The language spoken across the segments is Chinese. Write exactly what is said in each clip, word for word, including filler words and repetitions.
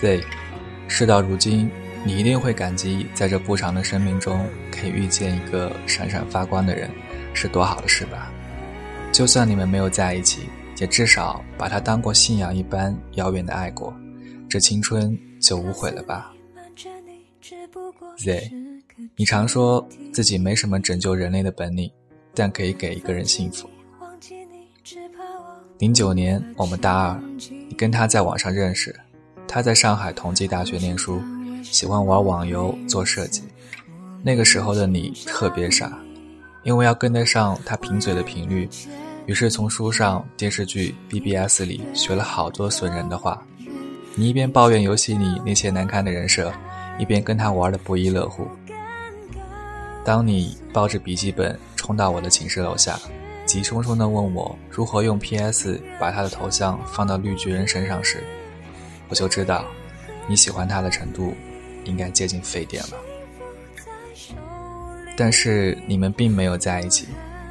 Z。 事到如今，你一定会感激，在这不长的生命中可以遇见一个闪闪发光的人，是多好的事吧？就算你们没有在一起，也至少把它当过信仰一般遥远的爱过，这青春就无悔了吧。 Z， 你常说自己没什么拯救人类的本领，但可以给一个人幸福。零九年我们大二，你跟他在网上认识，他在上海同济大学念书，喜欢玩网游做设计。那个时候的你特别傻，因为要跟得上他贫嘴的频率，于是从书上电视剧 B B S 里学了好多损人的话。你一边抱怨游戏里那些难看的人设，一边跟他玩得不亦乐乎。当你抱着笔记本冲到我的寝室楼下，急冲冲地问我如何用 P S 把他的头像放到绿巨人身上时，我就知道你喜欢他的程度应该接近沸点了。但是你们并没有在一起，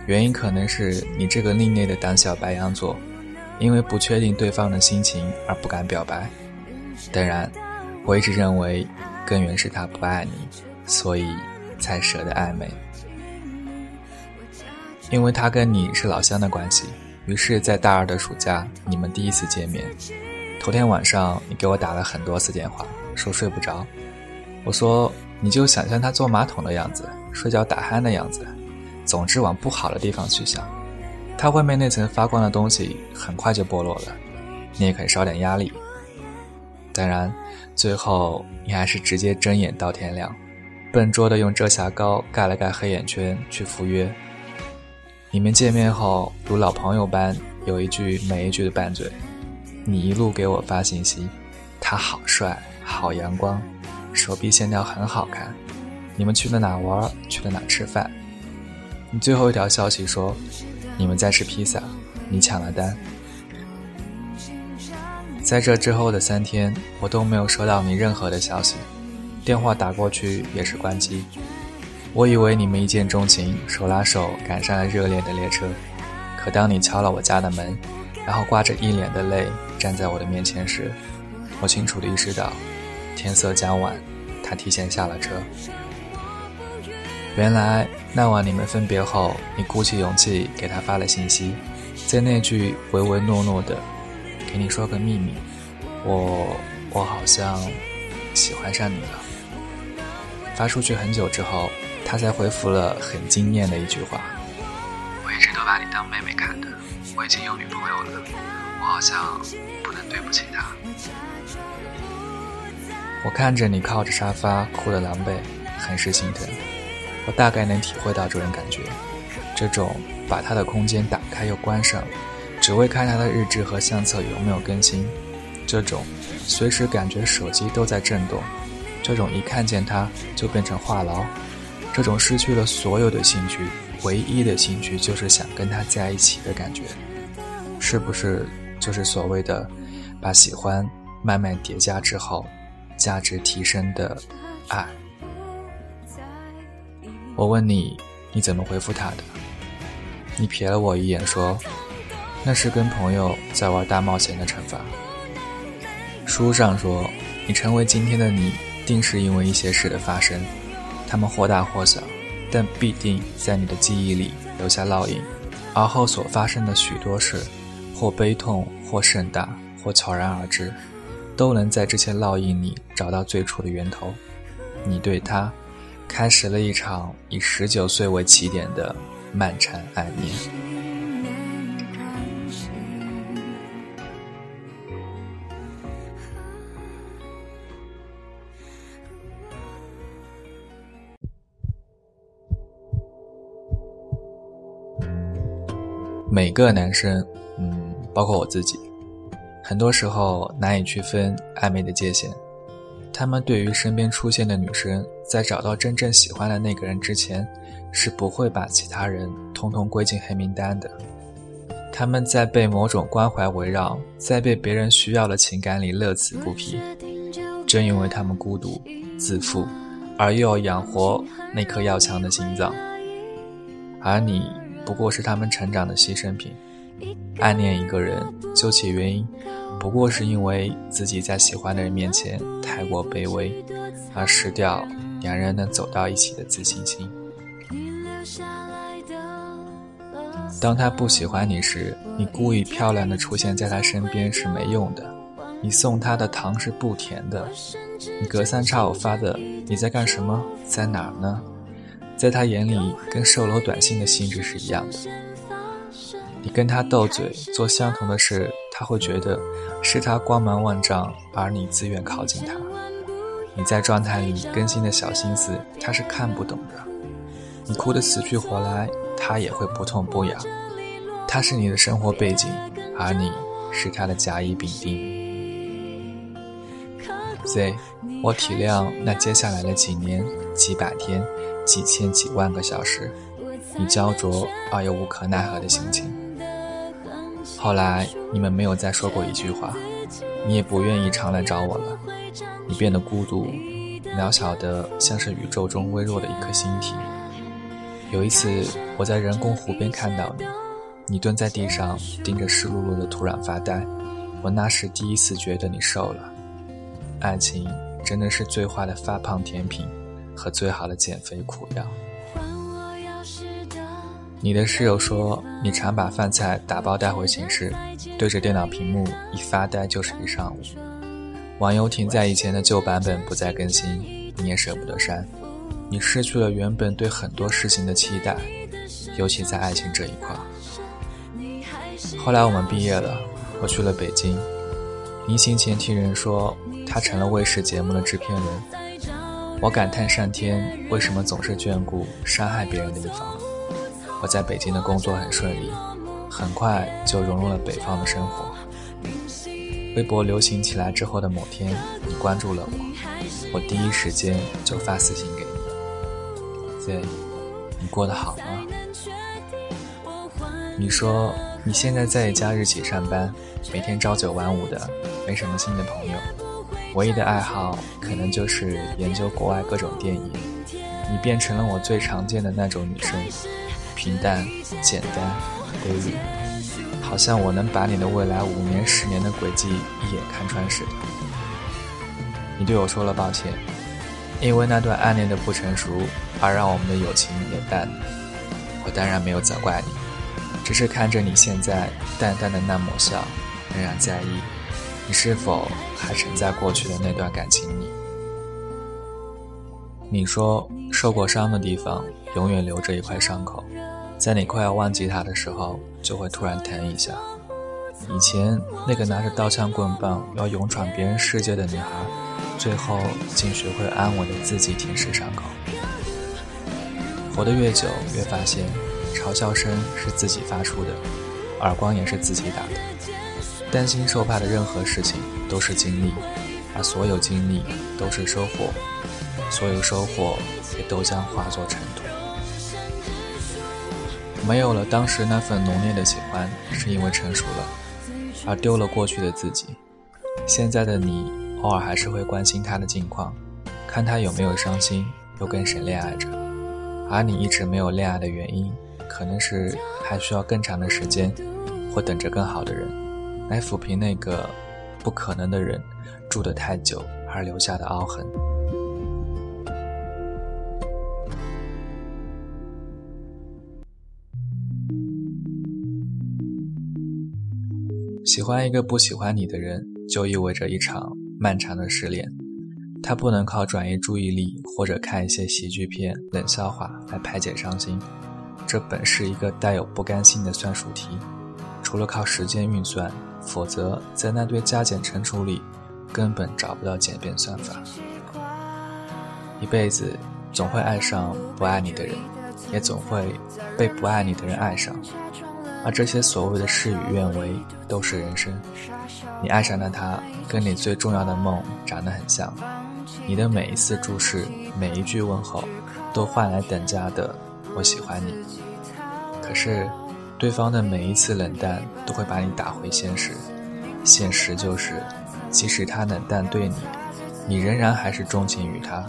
原因可能是你这个另类的胆小白羊座，因为不确定对方的心情而不敢表白。当然，我一直认为根源是他不爱你，所以才舍得暧昧。因为他跟你是老乡的关系，于是在大二的暑假你们第一次见面。头天晚上你给我打了很多次电话，说睡不着。我说你就想象他坐马桶的样子，睡觉打鼾的样子，总之往不好的地方去想。他外面那层发光的东西很快就剥落了，你也肯少点压力。当然最后你还是直接睁眼到天亮，笨拙地用遮瑕膏盖了盖黑眼圈去赴约。你们见面后如老朋友般有一句没一句的拌嘴，你一路给我发信息，他好帅好阳光，手臂线条很好看，你们去了哪玩，去了哪吃饭。你最后一条消息说你们在吃披萨，你抢了单。在这之后的三天我都没有收到你任何的消息，电话打过去也是关机。我以为你们一见钟情，手拉手赶上了热烈的列车，可当你敲了我家的门，然后挂着一脸的泪站在我的面前时，我清楚地意识到天色将晚，他提前下了车。原来那晚你们分别后，你鼓起勇气给他发了信息，在那句唯唯诺诺的给你说个秘密，我我好像喜欢上你了，发出去很久之后，他才回复了很惊艳的一句话，我一直都把你当妹妹看的，我已经有女朋友了，我好像不能对不起她。我看着你靠着沙发哭得狼狈，很是心疼。我大概能体会到这种感觉，这种把他的空间打开又关上，只为看他的日志和相册有没有更新，这种随时感觉手机都在震动，这种一看见他就变成话痨，这种失去了所有的兴趣，唯一的兴趣就是想跟他在一起的感觉，是不是就是所谓的把喜欢慢慢叠加之后价值提升的爱？我问你你怎么回复他的，你瞥了我一眼说，那是跟朋友在玩大冒险的惩罚。书上说你成为今天的你定是因为一些事的发生，它们或大或小，但必定在你的记忆里留下烙印，而后所发生的许多事，或悲痛或盛大或悄然而至，都能在这些烙印里找到最初的源头。你对他开始了一场以十九岁为起点的漫长暗恋。每个男生，嗯，包括我自己，很多时候难以区分暧昧的界限。他们对于身边出现的女生，在找到真正喜欢的那个人之前，是不会把其他人通通归进黑名单的。他们在被某种关怀围绕，在被别人需要的情感里乐此不疲。正因为他们孤独、自负，而又要养活那颗要强的心脏。而你不过是他们成长的牺牲品。暗恋一个人，究其原因，不过是因为自己在喜欢的人面前太过卑微，而失掉两人能走到一起的自信心。当他不喜欢你时，你故意漂亮的出现在他身边是没用的，你送他的糖是不甜的，你隔三差五发的你在干什么，在哪儿呢，在他眼里跟售楼短信的性质是一样的。你跟他斗嘴做相同的事，他会觉得是他光芒万丈，而你自愿靠近他。你在状态里更新的小心思他是看不懂的，你哭得死去活来他也会不痛不痒。他是你的生活背景，而你是他的甲乙丙丁。所以我体谅那接下来的几年几百天几千几万个小时你焦灼而又无可奈何的心情。后来你们没有再说过一句话，你也不愿意常来找我了，你变得孤独渺小的像是宇宙中微弱的一颗星体。有一次我在人工湖边看到你，你蹲在地上盯着湿漉漉的土壤发呆，我那时第一次觉得你瘦了。爱情真的是最坏的发胖甜品和最好的减肥苦药。你的室友说你常把饭菜打包带回寝室，对着电脑屏幕一发呆就是一上午。网游停在以前的旧版本不再更新，你也舍不得删。你失去了原本对很多事情的期待，尤其在爱情这一块。后来我们毕业了，我去了北京，你行前听人说他成了卫视节目的制片人，我感叹上天为什么总是眷顾伤害别人的一方。我在北京的工作很顺利，很快就融入了北方的生活。微博流行起来之后的某天，你关注了我，我第一时间就发私信给你，所以你过得好吗？你说你现在在一家日企上班，每天朝九晚五的，没什么新的朋友，唯一的爱好可能就是研究国外各种电影。你变成了我最常见的那种女生，平淡简单规律，好像我能把你的未来五年十年的轨迹一眼看穿似的。你对我说了抱歉，因为那段暗恋的不成熟而让我们的友情也淡了。我当然没有责怪你，只是看着你现在淡淡的那抹笑，仍然在意你是否还沉在过去的那段感情里。你说受过伤的地方永远留着一块伤口，在你快要忘记它的时候就会突然疼一下。以前那个拿着刀枪棍棒要勇闯别人世界的女孩，最后竟学会安稳的自己舔舐伤口。活得越久越发现嘲笑声是自己发出的，耳光也是自己打的。担心受怕的任何事情都是经历，而所有经历都是收获，所有收获也都将化作尘土。没有了当时那份浓烈的喜欢，是因为成熟了，而丢了过去的自己。现在的你偶尔还是会关心他的近况，看他有没有伤心，又跟谁恋爱着。而你一直没有恋爱的原因，可能是还需要更长的时间，或等着更好的人来抚平那个不可能的人住得太久而留下的凹痕。喜欢一个不喜欢你的人，就意味着一场漫长的失恋。他不能靠转移注意力或者看一些喜剧片冷笑话来排解伤心，这本是一个带有不甘心的算术题，除了靠时间运算，否则在那堆加减乘除里根本找不到简便算法。一辈子总会爱上不爱你的人，也总会被不爱你的人爱上，而这些所谓的事与愿违都是人生。你爱上了他，跟你最重要的梦长得很像，你的每一次注视，每一句问候，都换来等价的我喜欢你。可是对方的每一次冷淡都会把你打回现实，现实就是即使他冷淡对你，你仍然还是钟情于他。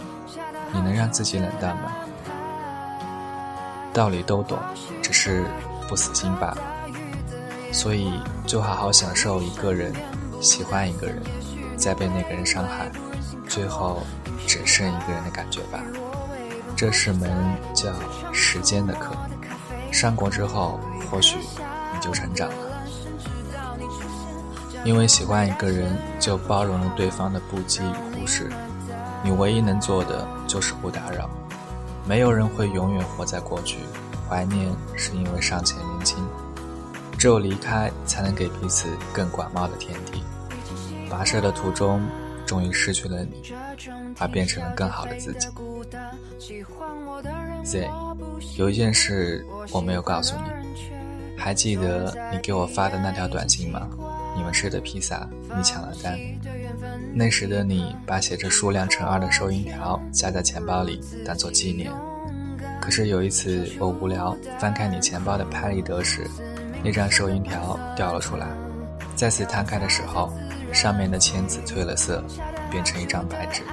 你能让自己冷淡吗？道理都懂，只是不死心罢了。所以就好好享受一个人喜欢一个人，再被那个人伤害，最后只剩一个人的感觉吧。这是门叫时间的课，上过之后，或许你就成长了。因为喜欢一个人，就包容了对方的不羁与忽视，你唯一能做的就是不打扰。没有人会永远活在过去，怀念是因为尚且年轻，只有离开才能给彼此更广袤的天地。跋涉的途中，终于失去了你，而变成了更好的自己。 Z， 有一件事我没有告诉你，还记得你给我发的那条短信吗？你们吃的披萨，你抢了单。那时的你把写着数量乘二的收银条夹在钱包里当作纪念。可是有一次我无聊翻看你钱包的拍立得时，那张收银条掉了出来，再次摊开的时候，上面的签字褪了色，变成一张白纸。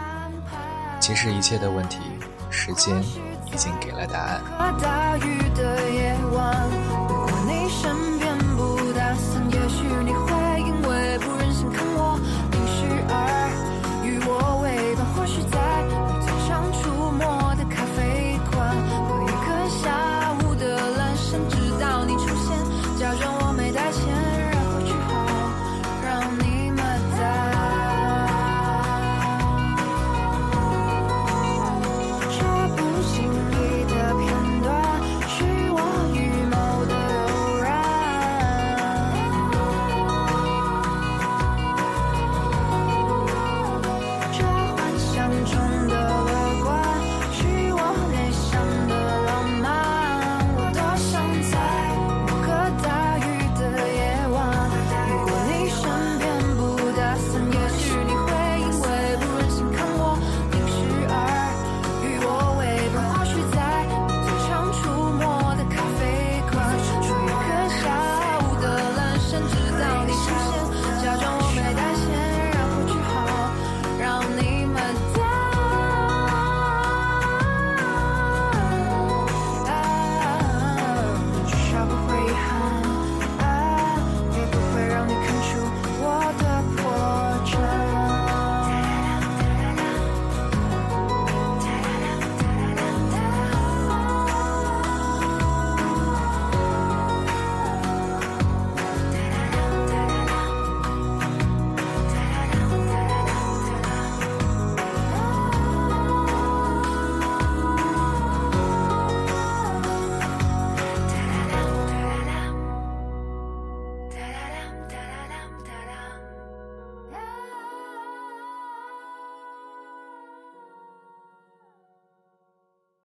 其实一切的问题，时间已经给了答案。